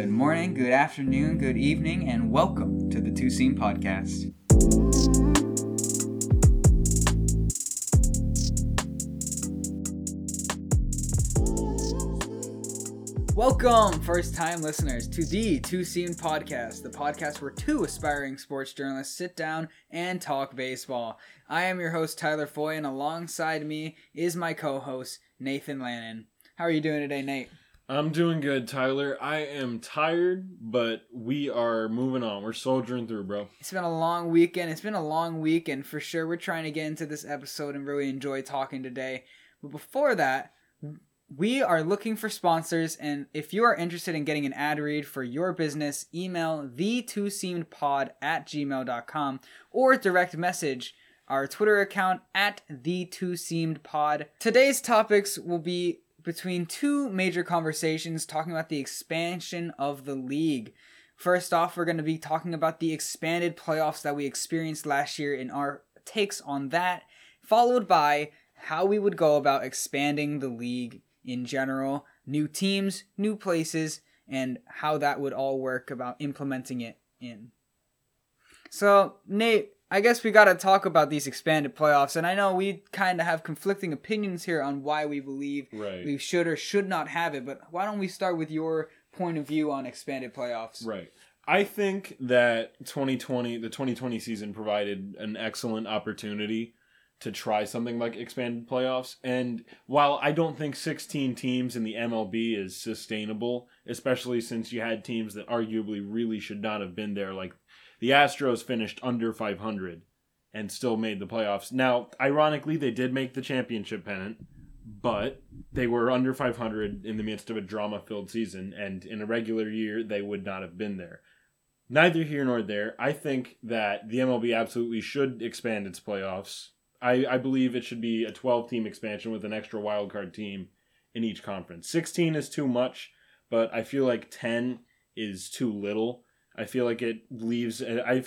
Good morning, good afternoon, good evening, and welcome to the Two Seam Podcast. Welcome, first-time listeners, to the Two Seam Podcast, the podcast where two aspiring sports journalists sit down and talk baseball. I am your host, Tyler Foy, and alongside me is my co-host, Nathan Lannon. How are you doing today, Nate? I'm doing good, Tyler. I am tired, but we are moving on. We're soldiering through, bro. It's been a long weekend. For sure, we're trying to get into this episode and really enjoy talking today. But before that, we are looking for sponsors, and if you are interested in getting an ad read for your business, email thetwoseamedpod@gmail.com or direct message our Twitter account at @thetwoseamedpod. Today's topics will be between two major conversations talking about the expansion of the league. First off, we're going to be talking about the expanded playoffs that we experienced last year and our takes on that, followed by how we would go about expanding the league in general, new teams, new places, and how that would all work about implementing it in. So, Nate, I guess we got to talk about these expanded playoffs, and I know we kind of have conflicting opinions here on why we believe we should or should not have it, but why don't we start with your point of view on expanded playoffs? Right. I think that 2020 season provided an excellent opportunity to try something like expanded playoffs. And while I don't think 16 teams in the MLB is sustainable, especially since you had teams that arguably really should not have been there, like the Astros finished under 500 and still made the playoffs. Now, ironically, they did make the championship pennant, but they were under 500 in the midst of a drama-filled season, and in a regular year, they would not have been there. Neither here nor there. I think that the MLB absolutely should expand its playoffs. I believe it should be a 12-team expansion with an extra wildcard team in each conference. 16 is too much, but I feel like 10 is too little. I feel like it leaves a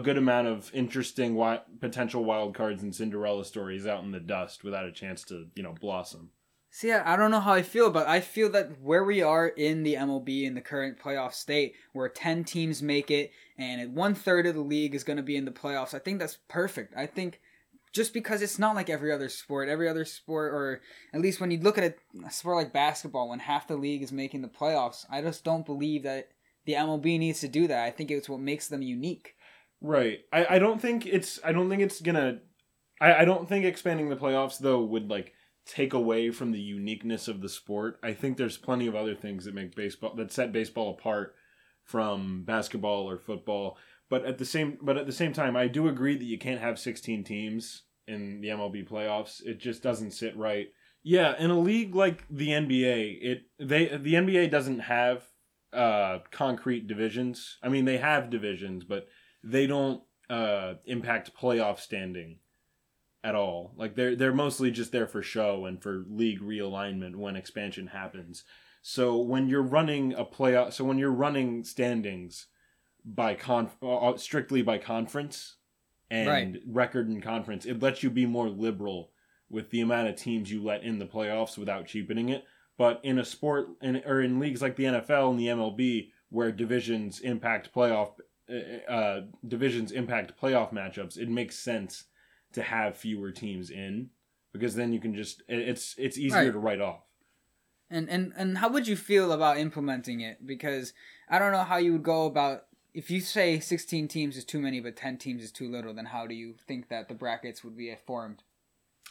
good amount of interesting potential wildcards and Cinderella stories out in the dust without a chance to, blossom. See, I don't know how I feel, but I feel that where we are in the MLB in the current playoff state, where 10 teams make it and 1/3 of the league is going to be in the playoffs, I think that's perfect. I think just because it's not like every other sport, or at least when you look at a sport like basketball, when half the league is making the playoffs, I just don't believe that the MLB needs to do that. I think it's what makes them unique. Right. I don't think expanding the playoffs, though, would, take away from the uniqueness of the sport. I think there's plenty of other things that set baseball apart from basketball or football. But at the same time, I do agree that you can't have 16 teams in the MLB playoffs. It just doesn't sit right. Yeah, in a league like the NBA, the NBA doesn't have concrete divisions. I mean, they have divisions, but they don't impact playoff standing at all. Like they're mostly just there for show and for league realignment when expansion happens. So when you're running standings by strictly by conference and record in conference, it lets you be more liberal with the amount of teams you let in the playoffs without cheapening it. But in a sport or in leagues like the NFL and the MLB, where divisions impact playoff matchups, it makes sense to have fewer teams in, because then you can just it's easier to write off. And how would you feel about implementing it? Because I don't know how you would go about, if you say 16 teams is too many but 10 teams is too little, then how do you think that the brackets would be formed?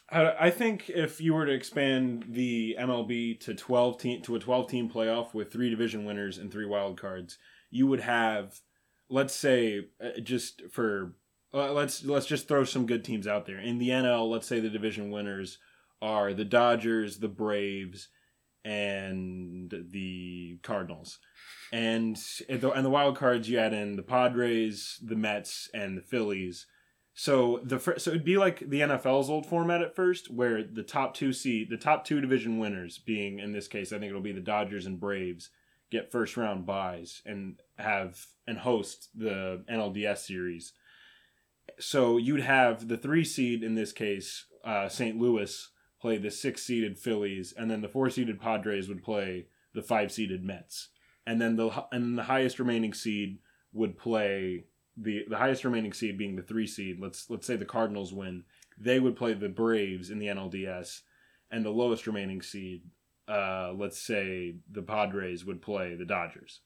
I think if you were to expand the MLB to a 12-team playoff with 3 division winners and 3 wild cards, you would have, let's just throw some good teams out there. In the NL, let's say the division winners are the Dodgers, the Braves, and the Cardinals. And the wild cards, you add in the Padres, the Mets, and the Phillies. So it'd be like the NFL's old format at first, where the top two division winners, being in this case, I think it'll be the Dodgers and Braves, get first round byes and host the NLDS series. So you'd have the 3 seed in this case, St. Louis, play the 6 seeded Phillies, and then the 4 seeded Padres would play the 5 seeded Mets. and then the highest remaining seed would play the highest remaining seed being the 3 seed. Let's say the Cardinals win, they would play the Braves in the NLDS, and the lowest remaining seed, let's say the Padres, would play the Dodgers.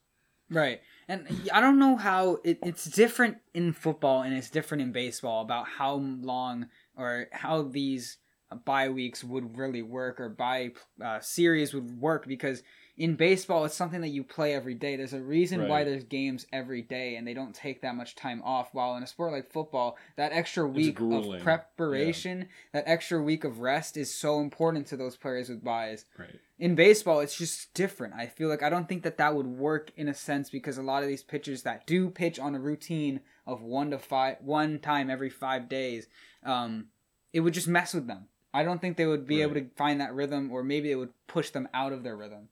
Right. And I don't know how it's different in football and it's different in baseball about how long or how these bye weeks would really work or bye series would work, because in baseball, it's something that you play every day. There's a reason why there's games every day and they don't take that much time off. While in a sport like football, that extra week of preparation, that extra week of rest is so important to those players with buys. Right. In baseball, it's just different. I feel like I don't think that would work in a sense, because a lot of these pitchers that do pitch on a routine of one time every 5 days, it would just mess with them. I don't think they would be able to find that rhythm, or maybe it would push them out of their rhythm.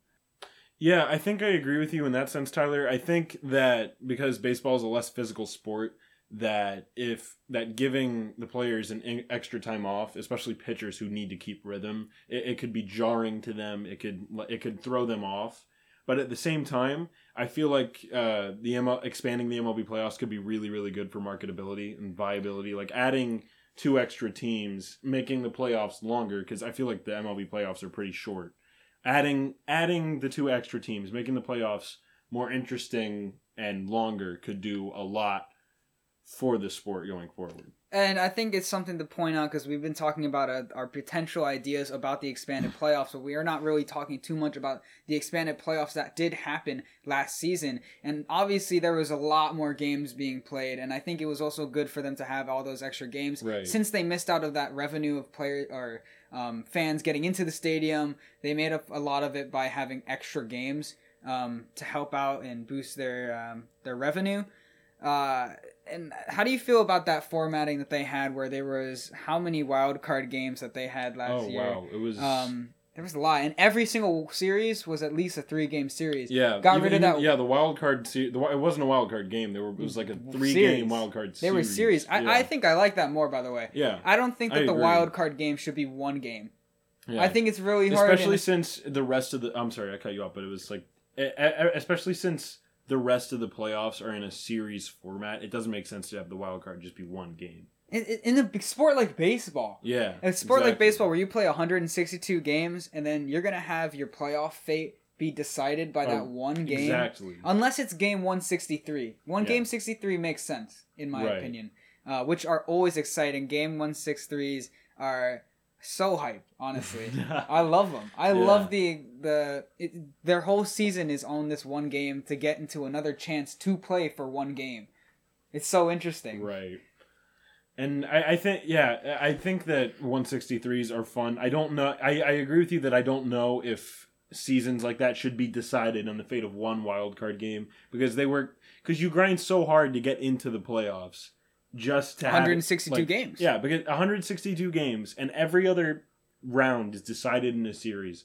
Yeah, I think I agree with you in that sense, Tyler. I think that because baseball is a less physical sport, that giving the players an extra time off, especially pitchers who need to keep rhythm, it could be jarring to them. It could throw them off. But at the same time, I feel like expanding the MLB playoffs could be really, really good for marketability and viability. Like adding 2 extra teams, making the playoffs longer, because I feel like the MLB playoffs are pretty short. Adding the 2 extra teams, making the playoffs more interesting and longer, could do a lot for the sport going forward. And I think it's something to point out, because we've been talking about our potential ideas about the expanded playoffs, but we are not really talking too much about the expanded playoffs that did happen last season. And obviously there was a lot more games being played, and I think it was also good for them to have all those extra games, since they missed out of that revenue of fans getting into the stadium. They made up a lot of it by having extra games to help out and boost their revenue. And how do you feel about that formatting that they had, where there was how many wild card games that they had last year? Oh, wow. It was... there was a lot. And every single series was at least a 3-game series. Yeah. Got rid of that... Yeah, the wild card series... It wasn't a wild card game. It was like a 3-game wild card series. They were series. Yeah. I think I like that more, by the way. Yeah. I don't think that the wild card game should be 1 game. Yeah. I think it's really hard... Especially since the rest of the... I'm sorry, I cut you off, but it was like... Especially since... the rest of the playoffs are in a series format. It doesn't make sense to have the wild card just be 1 game. In a sport like baseball. Yeah. In a sport like baseball, where you play 162 games and then you're going to have your playoff fate be decided by that 1 game. Exactly. Unless it's game 163. Game 63 makes sense, in my opinion, which are always exciting. Game 163s are... so hype, honestly. I love them. I love their whole season is on this 1 game to get into another chance to play for 1 game. It's so interesting. Right. And I think that 163s are fun. I don't know. I agree with you that I don't know if seasons like that should be decided on the fate of 1 wild card game, because because you grind so hard to get into the playoffs. Just to 162 have games. Yeah, because 162 games, and every other round is decided in a series.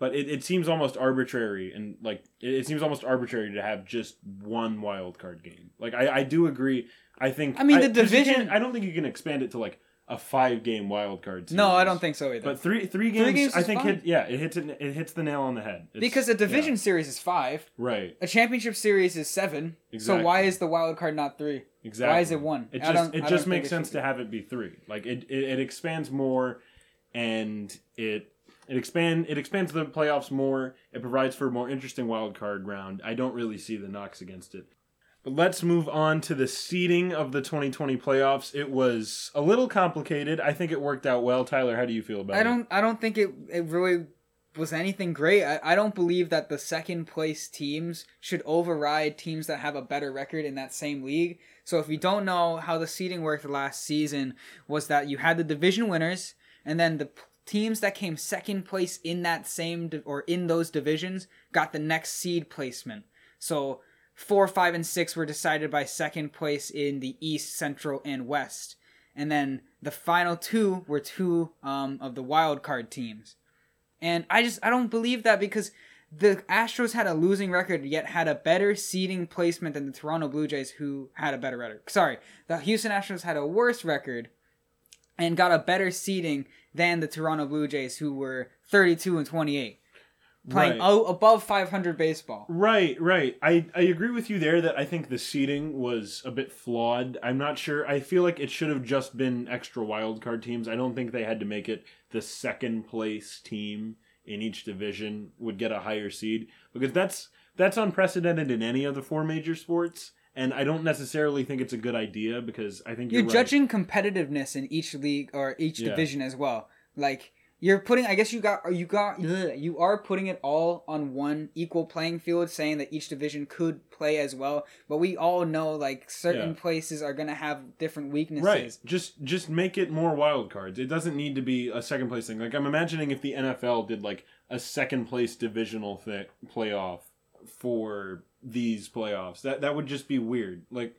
But it seems almost arbitrary, and it seems almost arbitrary to have just 1 wild card game. Like I do agree. I think the division. I don't think you can expand it to like a 5-game wild card series. No, I don't think so either. But three games I think it hits the nail on the head. Because a division series is 5. Right. A championship series is 7. Exactly. So why is the wild card not 3? Exactly. Why is it 1? It just makes sense to have it be 3. Like it expands more, and it expands the playoffs more. It provides for a more interesting wild card round. I don't really see the knocks against it. But let's move on to the seeding of the 2020 playoffs. It was a little complicated. I think it worked out well. Tyler, how do you feel about it? I don't think it really was anything great. I don't believe that the second place teams should override teams that have a better record in that same league. So if you don't know how the seeding worked last season, was that you had the division winners, and then the teams that came second place in that same or in those divisions got the next seed placement. So 4, 5, and 6 were decided by second place in the East, Central, and West. And then the final 2 were 2 of the wild card teams. And I don't believe that, because the Astros had a losing record yet had a better seeding placement than the Toronto Blue Jays, who had a better record. Sorry, the Houston Astros had a worse record and got a better seeding than the Toronto Blue Jays, who were 32 and 28. playing above 500 baseball. Right. I agree with you there that I think the seeding was a bit flawed. I'm not sure. I feel like it should have just been extra wildcard teams. I don't think they had to make it the second place team in each division would get a higher seed, because that's unprecedented in any of the four major sports. And I don't necessarily think it's a good idea, because I think you're judging competitiveness in each league or each division as well. Like, you're putting, I guess you are putting it all on one equal playing field, saying that each division could play as well. But we all know, like, certain places are going to have different weaknesses. Right. Just make it more wild cards. It doesn't need to be a second place thing. Like, I'm imagining if the NFL did like a second place divisional playoff for these playoffs, that would just be weird. Like,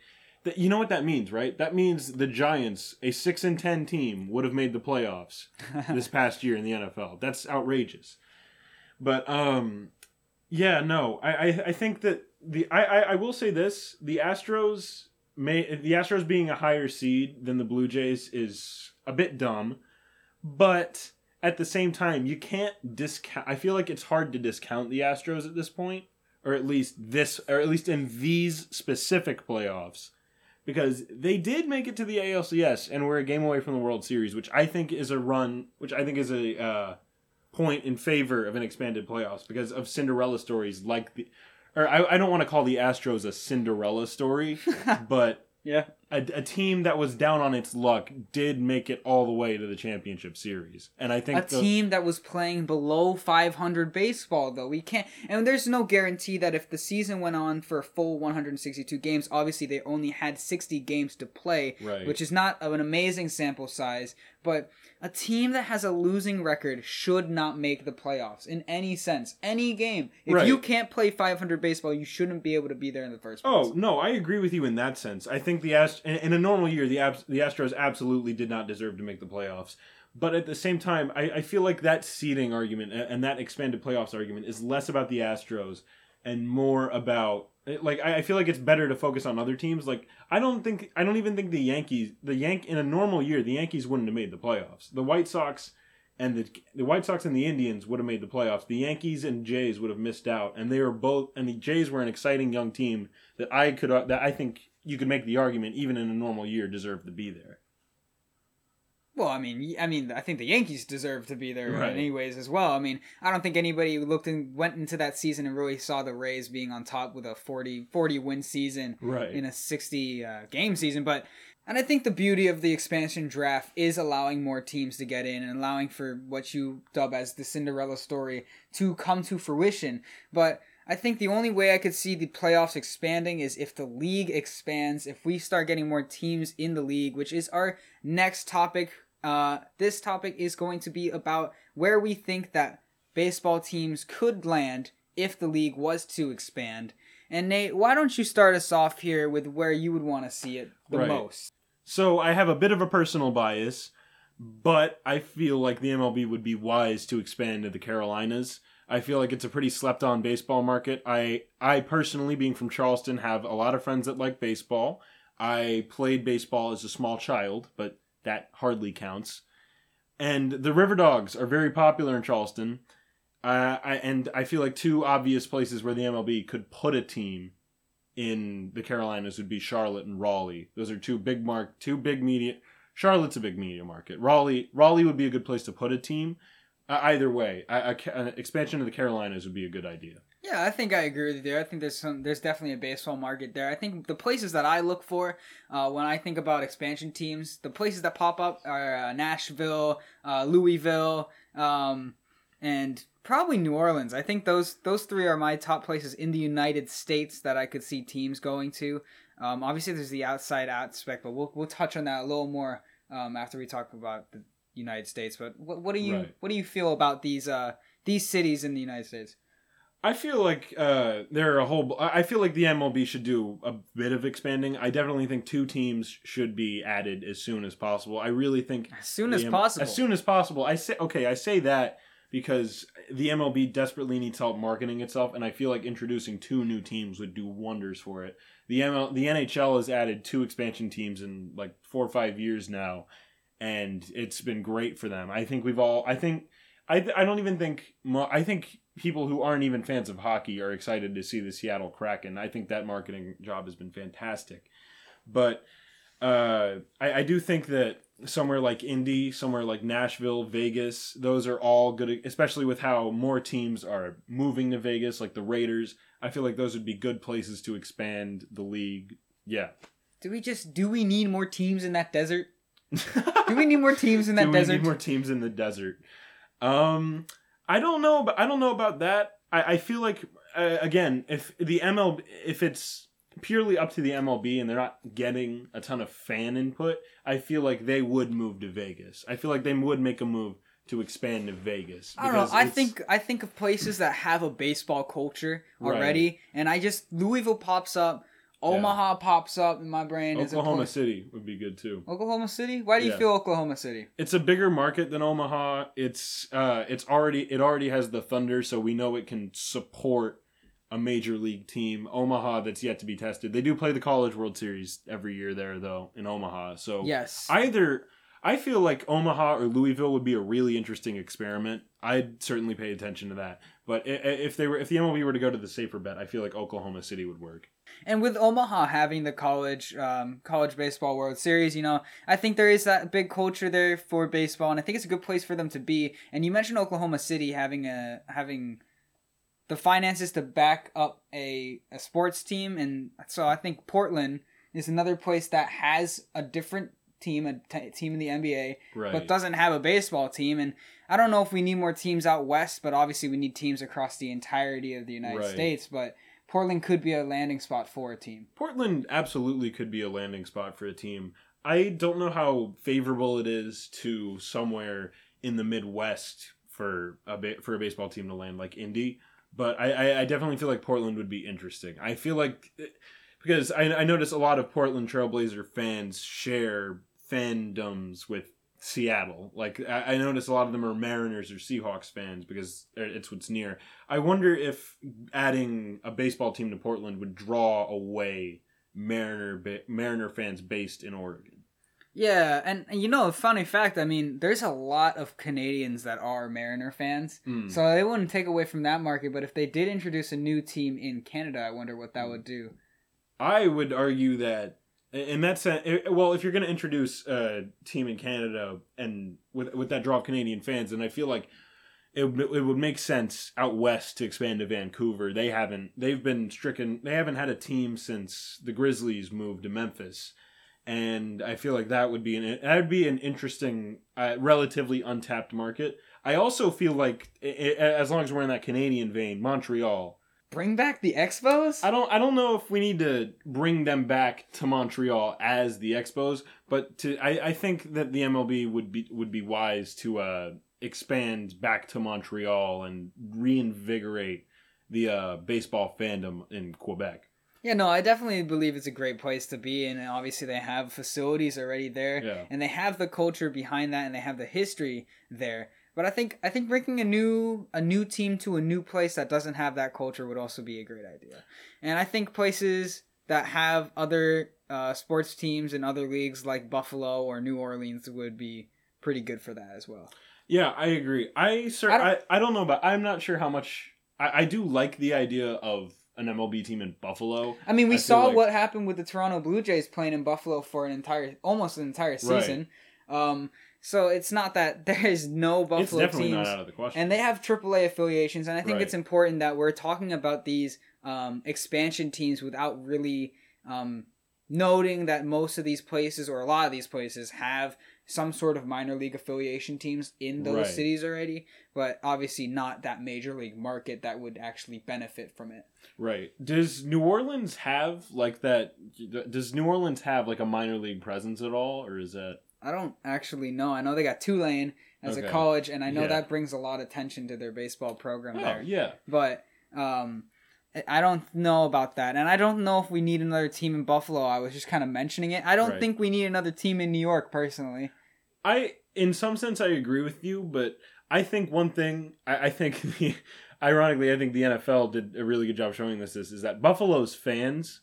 you know what that means, right? That means the Giants, a 6-10 team, would have made the playoffs this past year in the NFL. That's outrageous. But I think that I will say this: the Astros being a higher seed than the Blue Jays is a bit dumb, but at the same time, you can't discount. I feel like it's hard to discount the Astros at this point. Or at least in these specific playoffs, because they did make it to the ALCS and were a game away from the World Series, which I think is a point in favor of an expanded playoffs because of Cinderella stories like I don't want to call the Astros a Cinderella story, but a team that was down on its luck did make it all the way to the championship series. And I think team that was playing below 500 baseball, though, we can't. And there's no guarantee that if the season went on for a full 162 games, obviously they only had 60 games to play, which is not an amazing sample size. But a team that has a losing record should not make the playoffs in any sense, any game. If you can't play 500 baseball, you shouldn't be able to be there in the first place. Oh, no, I agree with you in that sense. I think in a normal year, the Astros absolutely did not deserve to make the playoffs. But at the same time, I feel like that seeding argument and that expanded playoffs argument is less about the Astros and more about, like, I feel like it's better to focus on other teams. Like, I don't even think in a normal year, the Yankees wouldn't have made the playoffs. The White Sox and the Indians would have made the playoffs. The Yankees and Jays would have missed out, and the Jays were an exciting young team that I think you could make the argument, even in a normal year, deserve to be there. Well, I mean, I think the Yankees deserve to be there in any ways as well. I mean, I don't think anybody went into that season and really saw the Rays being on top with a 40 win season in a 60 game season. But, and I think the beauty of the expansion draft is allowing more teams to get in and allowing for what you dub as the Cinderella story to come to fruition. But I think the only way I could see the playoffs expanding is if the league expands, if we start getting more teams in the league, which is our next topic. This topic is going to be about where we think that baseball teams could land if the league was to expand. And Nate, why don't you start us off here with where you would want to see it the most? So I have a bit of a personal bias, but I feel like the MLB would be wise to expand to the Carolinas. I feel like it's a pretty slept-on baseball market. I personally, being from Charleston, have a lot of friends that like baseball. I played baseball as a small child, but that hardly counts. And the River Dogs are very popular in Charleston. And I feel like two obvious places where the MLB could put a team in the Carolinas would be Charlotte and Raleigh. Those are two big media. Charlotte's a big media market. Raleigh would be a good place to put a team. Either way, an expansion to the Carolinas would be a good idea. Yeah, I think I agree with you there. I think there's definitely a baseball market there. I think the places that I look for when I think about expansion teams, the places that pop up are Nashville, Louisville, and probably New Orleans. I think those three are my top places in the United States that I could see teams going to. Obviously, there's the outside aspect, but we'll touch on that a little more after we talk about the United States. But what do you feel about these cities in the United States? I feel like I feel like the MLB should do a bit of expanding. I definitely think two teams should be added as soon as possible. I really think possible. As soon as possible. I say that because the MLB desperately needs help marketing itself, and I feel like introducing two new teams would do wonders for it. The NHL has added two expansion teams in like 4 or 5 years now, and it's been great for them. I think I don't even think I think people who aren't even fans of hockey are excited to see the Seattle Kraken. I think that marketing job has been fantastic. But I do think that somewhere like Indy, somewhere like Nashville, Vegas, those are all good, especially with how more teams are moving to Vegas, like the Raiders. I feel like those would be good places to expand the league. Yeah. Do we need more teams in that desert? Do we need more teams in that desert? Do we need more teams in the desert? I don't know about that. I feel like, again, if it's purely up to the MLB and they're not getting a ton of fan input, I feel like they would move to Vegas. I feel like they would make a move to expand to Vegas. I don't know. I think of places that have a baseball culture already, right. And Louisville pops up. Omaha pops up in my brain. Oklahoma City would be good too. Oklahoma City? Why do you feel Oklahoma City? It's a bigger market than Omaha. It already has the Thunder, so we know it can support a major league team. Omaha, that's yet to be tested. They do play the College World Series every year there though in Omaha. So yes. Either I feel like Omaha or Louisville would be a really interesting experiment. I'd certainly pay attention to that. But if the MLB were to go to the safer bet, I feel like Oklahoma City would work. And with Omaha having the college baseball World Series, I think there is that big culture there for baseball, and I think it's a good place for them to be. And you mentioned Oklahoma City having the finances to back up a sports team, and so I think Portland is another place that has a different team, a team in the NBA, right, but doesn't have a baseball team. And I don't know if we need more teams out west, but obviously we need teams across the entirety of the United States, but Portland could be a landing spot for a team. Portland absolutely could be a landing spot for a team. I don't know how favorable it is to somewhere in the Midwest for a baseball team to land, like Indy, but I definitely feel like Portland would be interesting. I feel like, because I notice a lot of Portland Trailblazer fans share fandoms with Seattle. Like, I notice a lot of them are Mariners or Seahawks fans because it's what's near. I wonder if adding a baseball team to Portland would draw away Mariner fans based in Oregon. Yeah, and funny fact, there's a lot of Canadians that are Mariner fans, so they wouldn't take away from that market, but if they did introduce a new team in Canada, I wonder what that would do. I would argue that in that sense, well, if you're going to introduce a team in Canada and with that draw of Canadian fans, then I feel like it would make sense out west to expand to Vancouver. They haven't had a team since the Grizzlies moved to Memphis, and I feel like that would be an interesting, relatively untapped market. I also feel like as long as we're in that Canadian vein, Montreal. Bring back the Expos? I don't know if we need to bring them back to Montreal as the Expos, but I think that the MLB would be wise to expand back to Montreal and reinvigorate the baseball fandom in Quebec. Yeah, no, I definitely believe it's a great place to be, and obviously they have facilities already there, and they have the culture behind that, and they have the history there. But I think bringing a new team to a new place that doesn't have that culture would also be a great idea. And I think places that have other sports teams and other leagues like Buffalo or New Orleans would be pretty good for that as well. Yeah, I agree. I'm not sure how much I do like the idea of an MLB team in Buffalo. We saw what happened with the Toronto Blue Jays playing in Buffalo for almost an entire season. Right. So it's not that there is no Buffalo teams. It's definitely not out of the question. And they have AAA affiliations, and I think it's important that we're talking about these expansion teams without really noting that most of these places, or a lot of these places, have some sort of minor league affiliation teams in those cities already, but obviously not that major league market that would actually benefit from it. Right. Does New Orleans have like a minor league presence at all, or is that... I don't actually know. I know they got Tulane as a college, and I know that brings a lot of attention to their baseball program there. Yeah. But I don't know about that, and I don't know if we need another team in Buffalo. I was just kind of mentioning it. I don't think we need another team in New York, personally. In some sense, I agree with you, but I think one thing, I think the NFL did a really good job showing this is that Buffalo sports fans,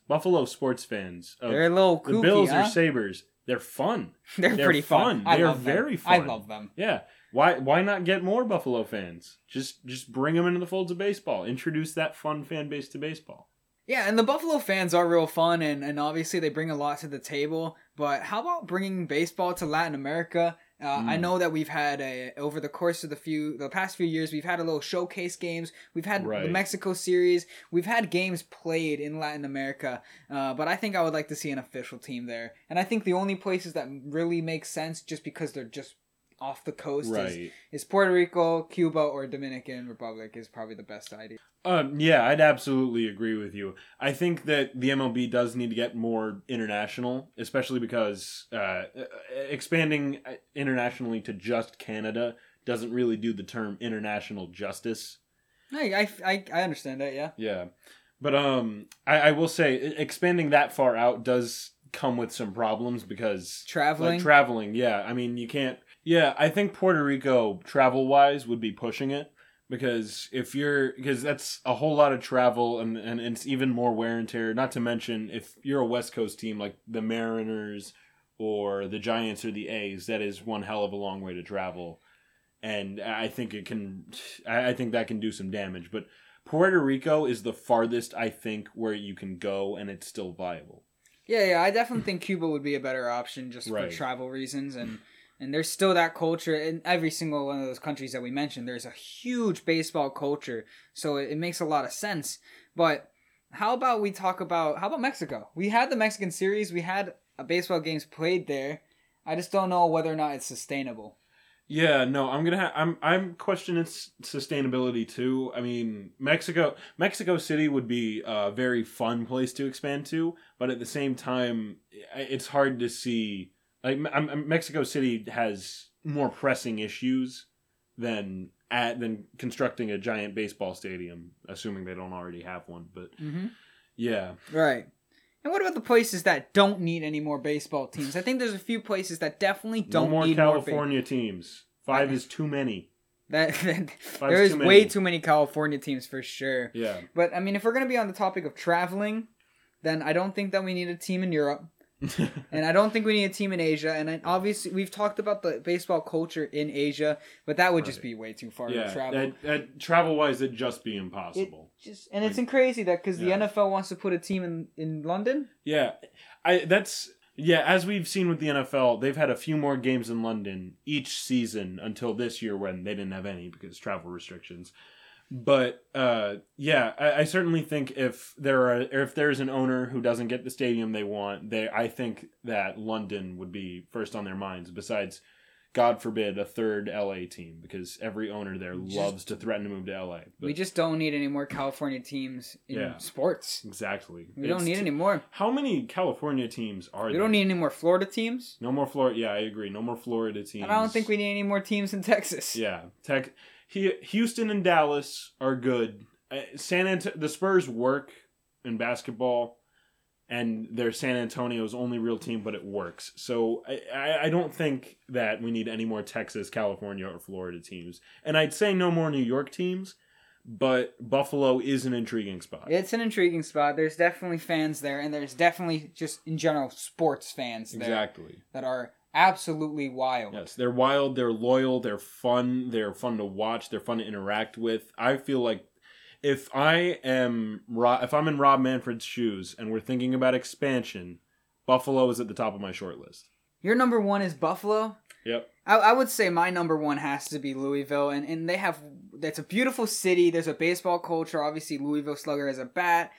they're a little kooky, the Bills or Sabres, they're fun. They're pretty fun. They're very fun. I love them. Yeah. Why not get more Buffalo fans? Just bring them into the folds of baseball. Introduce that fun fan base to baseball. Yeah, and the Buffalo fans are real fun, and obviously they bring a lot to the table. But how about bringing baseball to Latin America? I know that we've had over the course of the past few years, we've had a little showcase games. We've had the Mexico series. We've had games played in Latin America. But I think I would like to see an official team there. And I think the only places that really make sense, just because they're just off the coast, is Puerto Rico, Cuba, or Dominican Republic is probably the best idea. Yeah, I'd absolutely agree with you. I think that the MLB does need to get more international, especially because expanding internationally to just Canada doesn't really do the term international justice. I understand that, yeah. Yeah. But I will say expanding that far out does come with some problems because... Traveling, yeah. I mean, you can't... Yeah, I think Puerto Rico, travel-wise, would be pushing it because that's a whole lot of travel and it's even more wear and tear. Not to mention, if you're a West Coast team like the Mariners or the Giants or the A's, that is one hell of a long way to travel, and I think that can do some damage. But Puerto Rico is the farthest I think where you can go, and it's still viable. Yeah, I definitely think Cuba would be a better option just for travel reasons and. And there's still that culture in every single one of those countries that we mentioned. There's a huge baseball culture, so it makes a lot of sense. But how about Mexico? We had the Mexican series. We had baseball games played there. I just don't know whether or not it's sustainable. Yeah, no, I'm questioning its sustainability too. I mean, Mexico City would be a very fun place to expand to, but at the same time, it's hard to see. Like Mexico City has more pressing issues than constructing a giant baseball stadium, assuming they don't already have one. But yeah, right. And what about the places that don't need any more baseball teams? I think there's a few places that definitely don't need more California teams. Five is too many. There is way too many California teams for sure. Yeah. But I mean, if we're gonna be on the topic of traveling, then I don't think that we need a team in Europe. And I don't think we need a team in Asia. And obviously, we've talked about the baseball culture in Asia, but that would just be way too far to travel. Travel-wise, it'd just be impossible. It's crazy that because the NFL wants to put a team in London. Yeah, as we've seen with the NFL, they've had a few more games in London each season until this year when they didn't have any because travel restrictions. But I certainly think if there's an owner who doesn't get the stadium they want, I think that London would be first on their minds. Besides, God forbid, a third LA team, because every owner there loves to threaten to move to LA. But we just don't need any more California teams in sports. Exactly, we don't need any more. How many California teams are there? We don't need any more Florida teams. No more Florida. Yeah, I agree. No more Florida teams. And I don't think we need any more teams in Texas. Yeah, Houston and Dallas are good. The Spurs work in basketball, and they're San Antonio's only real team, but it works. So I don't think that we need any more Texas, California, or Florida teams. And I'd say no more New York teams, but Buffalo is an intriguing spot. It's an intriguing spot. There's definitely fans there, and there's definitely just, in general, sports fans there. Exactly. That are... absolutely wild. Yes, they're wild, they're loyal, they're fun to watch, they're fun to interact with. I feel like if I'm in Rob Manfred's shoes and we're thinking about expansion, Buffalo is at the top of my short list. Your number one is Buffalo? Yep. I would say my number one has to be Louisville, and that's a beautiful city, there's a baseball culture, obviously Louisville Slugger has a bat,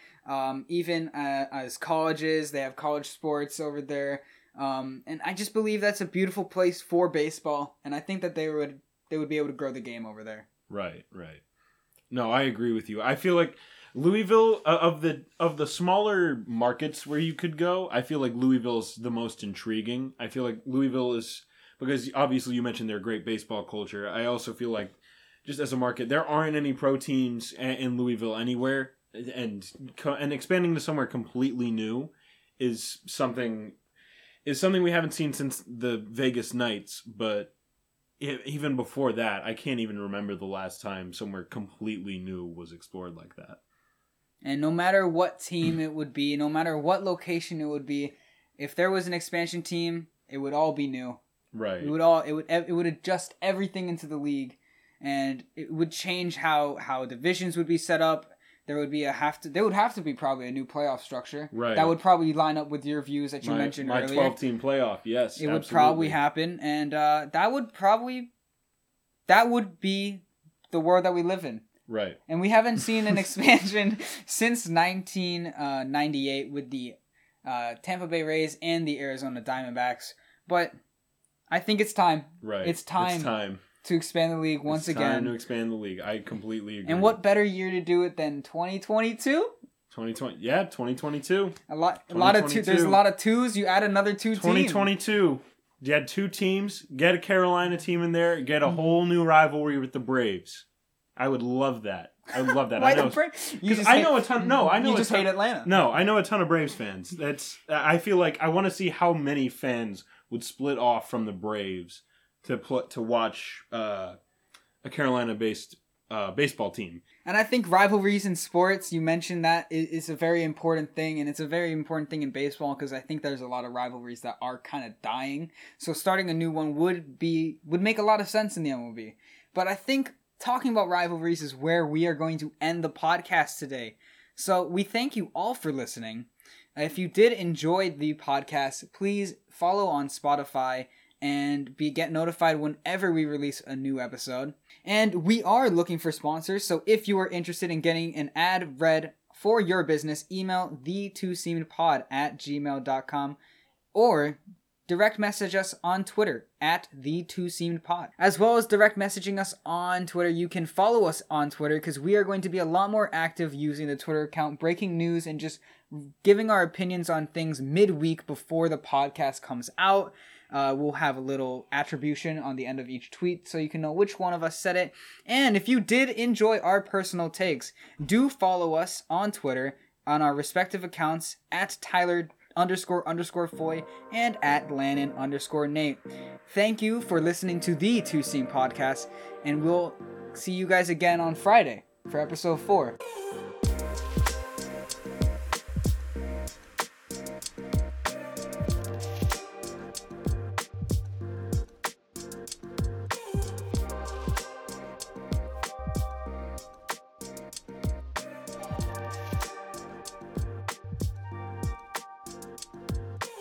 even as colleges, they have college sports over there. And I just believe that's a beautiful place for baseball, and I think that they would be able to grow the game over there. Right. No, I agree with you. I feel like Louisville, of the smaller markets where you could go, I feel like Louisville's the most intriguing. I feel like Louisville is, because obviously you mentioned their great baseball culture. I also feel like just as a market, there aren't any pro teams in Louisville anywhere, and expanding to somewhere completely new is something we haven't seen since the Vegas Knights, but even before that, I can't even remember the last time somewhere completely new was explored like that. And no matter what team it would be, no matter what location it would be, if there was an expansion team, it would all be new. Right. It would adjust everything into the league, and it would change how divisions would be set up. There would have to be probably a new playoff structure. Right. That would probably line up with your views that you mentioned earlier. My 12-team playoff, yes. It absolutely would probably happen, and that would be the world that we live in. Right. And we haven't seen an expansion since 1998 with the Tampa Bay Rays and the Arizona Diamondbacks, but I think it's time. Right. It's time to expand the league once again. It's time to expand the league. I completely agree. And what better year to do it than 2022? 2022. A lot of two. There's a lot of twos. You add another two teams. 2022. You had two teams. Get a Carolina team in there. Get a whole new rivalry with the Braves. I would love that. Why the Braves? I know a ton. You just hate Atlanta. No, I know a ton of Braves fans. I feel like I want to see how many fans would split off from the Braves to watch a Carolina-based baseball team. And I think rivalries in sports, you mentioned that, is a very important thing, and it's a very important thing in baseball because I think there's a lot of rivalries that are kind of dying. So starting a new one would make a lot of sense in the MLB. But I think talking about rivalries is where we are going to end the podcast today. So we thank you all for listening. If you did enjoy the podcast, please follow on Spotify and get notified whenever we release a new episode. And we are looking for sponsors, so if you are interested in getting an ad read for your business, email thetwoseamedpod@gmail.com or direct message us on Twitter @thetwoseamedpod. As well as direct messaging us on Twitter, you can follow us on Twitter because we are going to be a lot more active using the Twitter account, breaking news and just giving our opinions on things midweek before the podcast comes out. We'll have a little attribution on the end of each tweet so you can know which one of us said it. And if you did enjoy our personal takes, do follow us on Twitter on our respective accounts @Tyler__Foy and @Lannon_Nate. Thank you for listening to the Two Seam Podcast, and we'll see you guys again on Friday for episode 4.